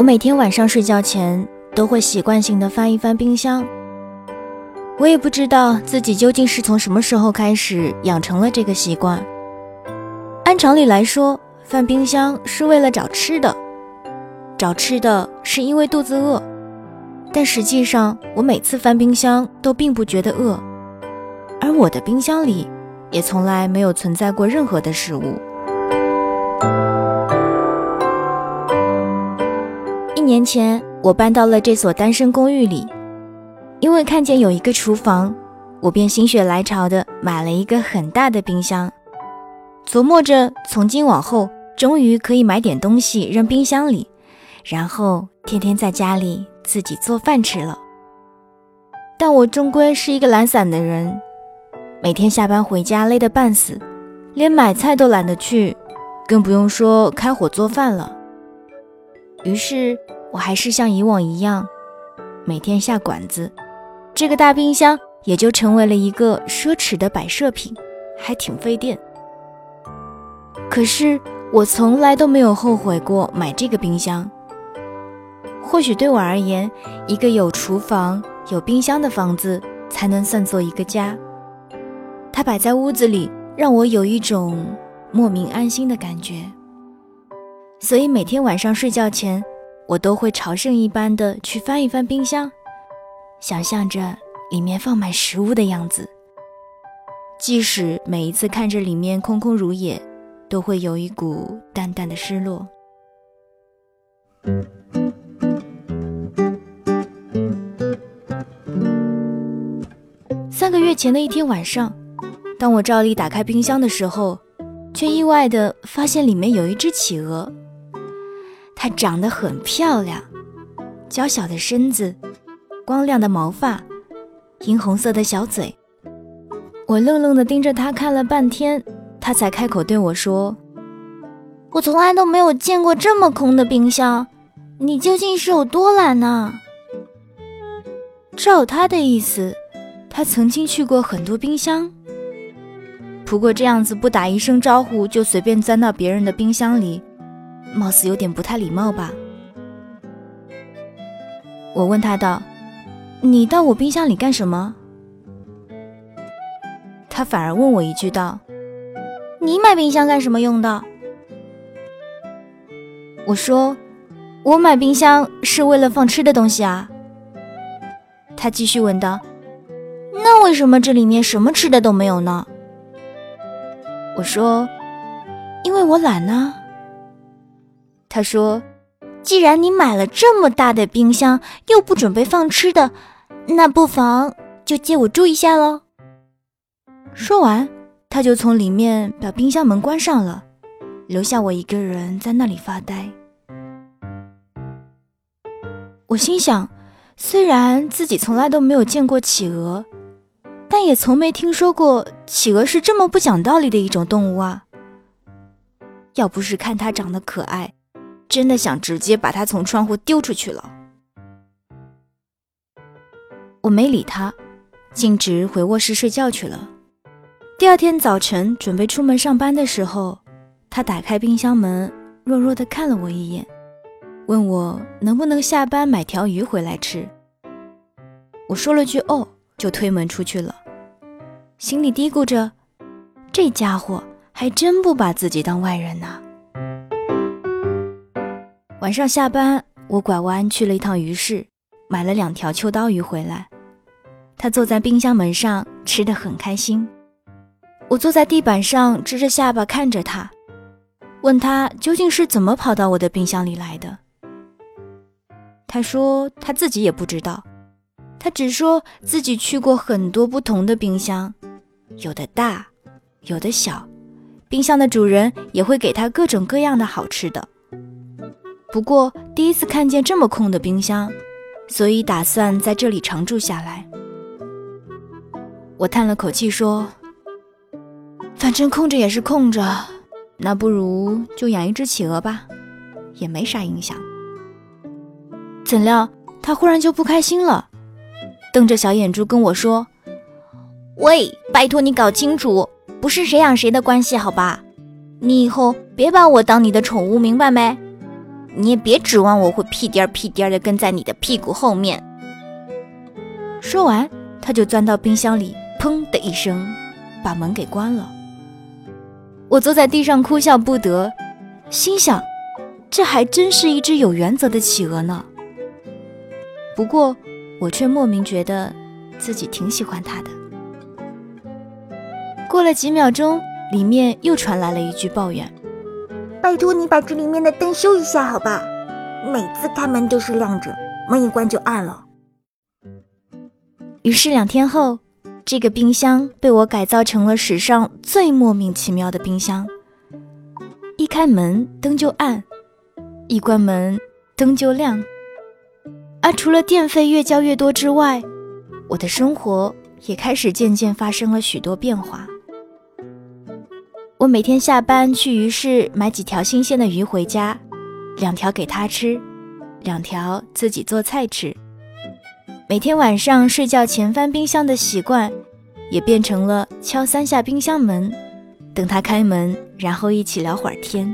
我每天晚上睡觉前都会习惯性的翻一翻冰箱。我也不知道自己究竟是从什么时候开始养成了这个习惯。按常理来说，翻冰箱是为了找吃的，找吃的是因为肚子饿，但实际上我每次翻冰箱都并不觉得饿，而我的冰箱里也从来没有存在过任何的食物。1年前，我搬到了这所单身公寓里，因为看见有一个厨房，我便心血来潮的买了一个很大的冰箱，琢磨着从今往后终于可以买点东西扔冰箱里，然后天天在家里自己做饭吃了。但我终归是一个懒散的人，每天下班回家累得半死，连买菜都懒得去，更不用说开火做饭了。于是我还是像以往一样每天下馆子，这个大冰箱也就成为了一个奢侈的摆设品，还挺费电。可是我从来都没有后悔过买这个冰箱。或许对我而言，一个有厨房有冰箱的房子才能算作一个家，它摆在屋子里让我有一种莫名安心的感觉。所以每天晚上睡觉前，我都会朝圣一般的去翻一翻冰箱，想象着里面放满食物的样子，即使每一次看着里面空空如也，都会有一股淡淡的失落。3个月前的一天晚上，当我照例打开冰箱的时候，却意外地发现里面有一只企鹅。它长得很漂亮，娇小的身子，光亮的毛发，银红色的小嘴。我愣愣地盯着它看了半天，它才开口对我说：“我从来都没有见过这么空的冰箱，你究竟是有多懒啊？”照它的意思，它曾经去过很多冰箱，不过这样子不打一声招呼就随便钻到别人的冰箱里，貌似有点不太礼貌吧。我问他道：“你到我冰箱里干什么？”他反而问我一句道：“你买冰箱干什么用的？”我说：“我买冰箱是为了放吃的东西啊。”他继续问道：“那为什么这里面什么吃的都没有呢？”我说：“因为我懒啊。”他说：“既然你买了这么大的冰箱，又不准备放吃的，那不妨就借我住一下咯。”说完，他就从里面把冰箱门关上了，留下我一个人在那里发呆。我心想，虽然自己从来都没有见过企鹅，但也从没听说过企鹅是这么不讲道理的一种动物啊。要不是看它长得可爱，真的想直接把它从窗户丢出去了。我没理它，径直回卧室睡觉去了。第2天早晨准备出门上班的时候，它打开冰箱门，弱弱地看了我一眼，问我能不能下班买条鱼回来吃。我说了句哦，就推门出去了，心里嘀咕着，这家伙还真不把自己当外人呢。晚上下班，我拐弯去了一趟鱼市，买了2条秋刀鱼回来。他坐在冰箱门上，吃得很开心。我坐在地板上，支着下巴看着他，问他究竟是怎么跑到我的冰箱里来的。他说他自己也不知道，他只说自己去过很多不同的冰箱，有的大，有的小，冰箱的主人也会给他各种各样的好吃的。不过第一次看见这么空的冰箱，所以打算在这里常住下来。我叹了口气说，反正空着也是空着，那不如就养一只企鹅吧，也没啥影响。怎料他忽然就不开心了，瞪着小眼珠跟我说，喂，拜托你搞清楚，不是谁养谁的关系好吧，你以后别把我当你的宠物，明白没？你也别指望我会屁颠儿屁颠儿的跟在你的屁股后面。说完，他就钻到冰箱里，砰的一声，把门给关了。我坐在地上哭笑不得，心想，这还真是一只有原则的企鹅呢。不过，我却莫名觉得自己挺喜欢它的。过了几秒钟，里面又传来了一句抱怨：拜托你把这里面的灯修一下好吧，每次开门都是亮着，门一关就暗了。于是2天后，这个冰箱被我改造成了史上最莫名其妙的冰箱。一开门灯就暗，一关门灯就亮。而除了电费越交越多之外，我的生活也开始渐渐发生了许多变化。我每天下班去鱼市买几条新鲜的鱼回家，2条给他吃，2条自己做菜吃。每天晚上睡觉前翻冰箱的习惯，也变成了敲3下冰箱门，等他开门，然后一起聊会儿天。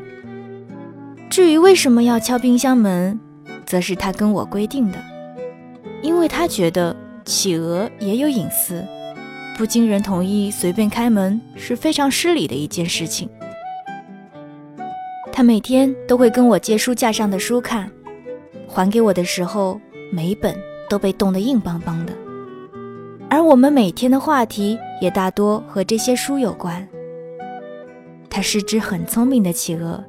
至于为什么要敲冰箱门，则是他跟我规定的，因为他觉得企鹅也有隐私，不经人同意随便开门是非常失礼的一件事情。他每天都会跟我借书架上的书看，还给我的时候，每一本都被冻得硬邦邦的，而我们每天的话题也大多和这些书有关。它是只很聪明的企鹅，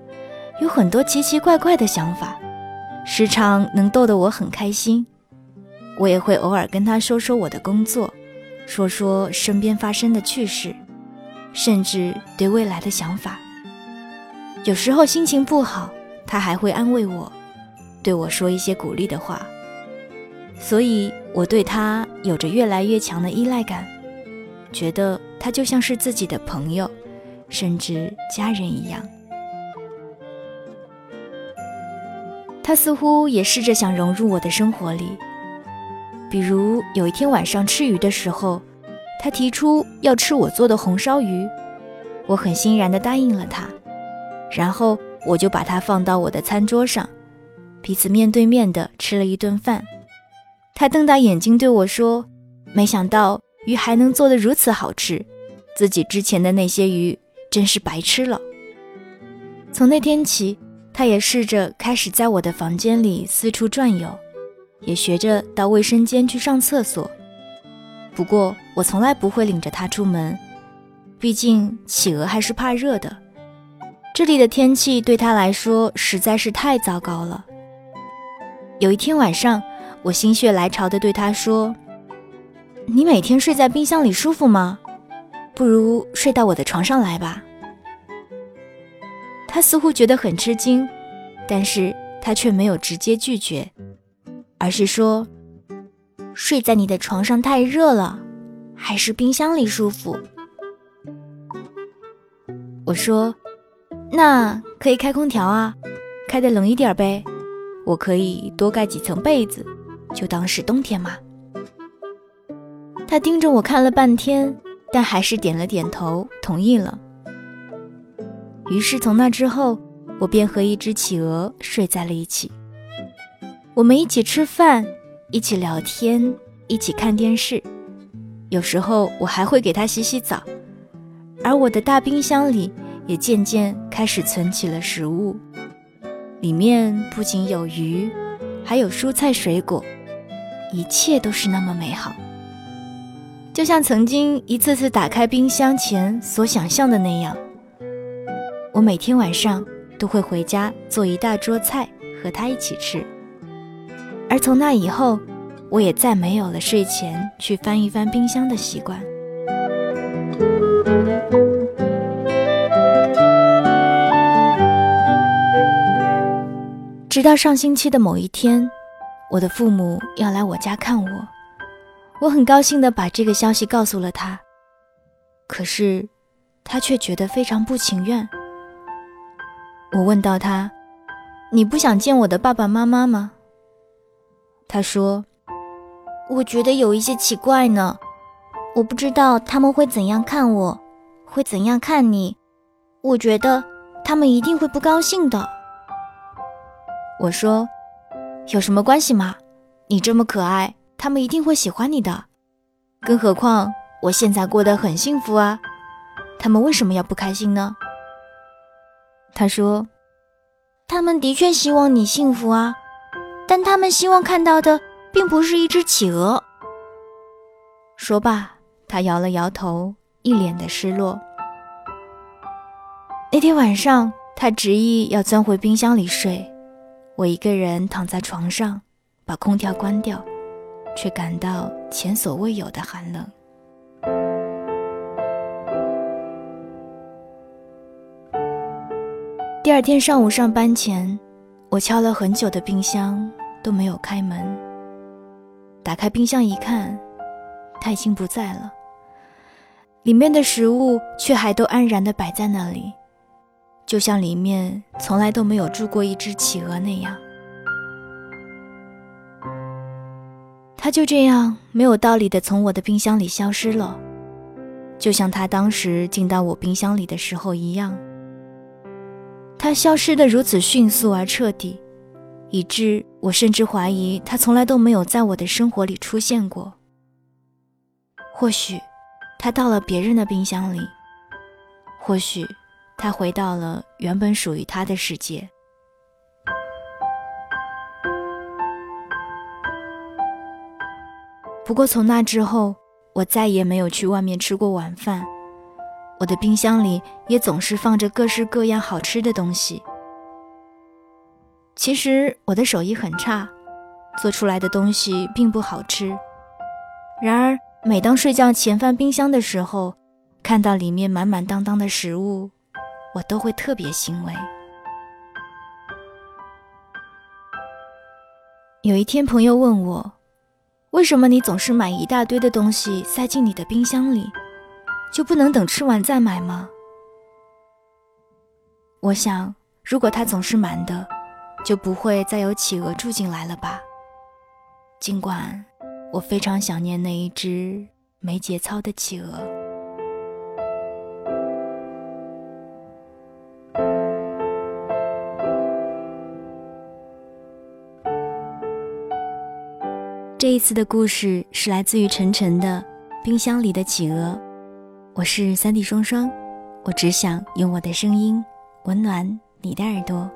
有很多奇奇怪怪的想法，时常能逗得我很开心。我也会偶尔跟它说说我的工作，说说身边发生的趣事，甚至对未来的想法。有时候心情不好，它还会安慰我，对我说一些鼓励的话。所以我对他有着越来越强的依赖感，觉得他就像是自己的朋友，甚至家人一样。他似乎也试着想融入我的生活里，比如有一天晚上吃鱼的时候，他提出要吃我做的红烧鱼，我很欣然地答应了他，然后我就把它放到我的餐桌上，彼此面对面地吃了一顿饭。他瞪大眼睛对我说，没想到鱼还能做得如此好吃，自己之前的那些鱼真是白吃了。从那天起，他也试着开始在我的房间里四处转悠，也学着到卫生间去上厕所。不过我从来不会领着他出门，毕竟企鹅还是怕热的，这里的天气对他来说实在是太糟糕了。有一天晚上，我心血来潮地对他说，你每天睡在冰箱里舒服吗？不如睡到我的床上来吧。他似乎觉得很吃惊，但是他却没有直接拒绝，而是说，睡在你的床上太热了，还是冰箱里舒服。我说，那可以开空调啊，开得冷一点呗，我可以多盖几层被子，就当是冬天嘛。他盯着我看了半天，但还是点了点头同意了。于是从那之后，我便和一只企鹅睡在了一起。我们一起吃饭，一起聊天，一起看电视，有时候我还会给它洗洗澡。而我的大冰箱里也渐渐开始存起了食物，里面不仅有鱼，还有蔬菜水果，一切都是那么美好，就像曾经一次次打开冰箱前所想象的那样。我每天晚上都会回家做一大桌菜和他一起吃，而从那以后，我也再没有了睡前去翻一翻冰箱的习惯。直到上星期的某一天，我的父母要来我家看我，我很高兴地把这个消息告诉了他，可是他却觉得非常不情愿。我问到他，你不想见我的爸爸妈妈吗？他说，我觉得有一些奇怪呢，我不知道他们会怎样看我，会怎样看你，我觉得他们一定会不高兴的。我说，有什么关系吗？你这么可爱，他们一定会喜欢你的。更何况我现在过得很幸福啊，他们为什么要不开心呢？他说，他们的确希望你幸福啊，但他们希望看到的并不是一只企鹅。说罢，他摇了摇头，一脸的失落。那天晚上，他执意要钻回冰箱里睡，我一个人躺在床上，把空调关掉，却感到前所未有的寒冷。第二天上午上班前，我敲了很久的冰箱都没有开门。打开冰箱一看，它已经不在了，里面的食物却还都安然地摆在那里，就像里面从来都没有住过一只企鹅那样。它就这样没有道理地从我的冰箱里消失了，就像它当时进到我冰箱里的时候一样。它消失得如此迅速而彻底，以致我甚至怀疑它从来都没有在我的生活里出现过。或许它到了别人的冰箱里，或许它回到了原本属于它的世界。不过从那之后，我再也没有去外面吃过晚饭，我的冰箱里也总是放着各式各样好吃的东西。其实我的手艺很差，做出来的东西并不好吃。然而，每当睡觉前翻冰箱的时候，看到里面满满当当的食物，我都会特别欣慰。有一天朋友问我，为什么你总是买一大堆的东西塞进你的冰箱里？就不能等吃完再买吗？我想，如果它总是满的，就不会再有企鹅住进来了吧。尽管我非常想念那一只没节操的企鹅。这一次的故事是来自于晨晨的《冰箱里的企鹅》。我是3D 双双，我只想用我的声音温暖你的耳朵。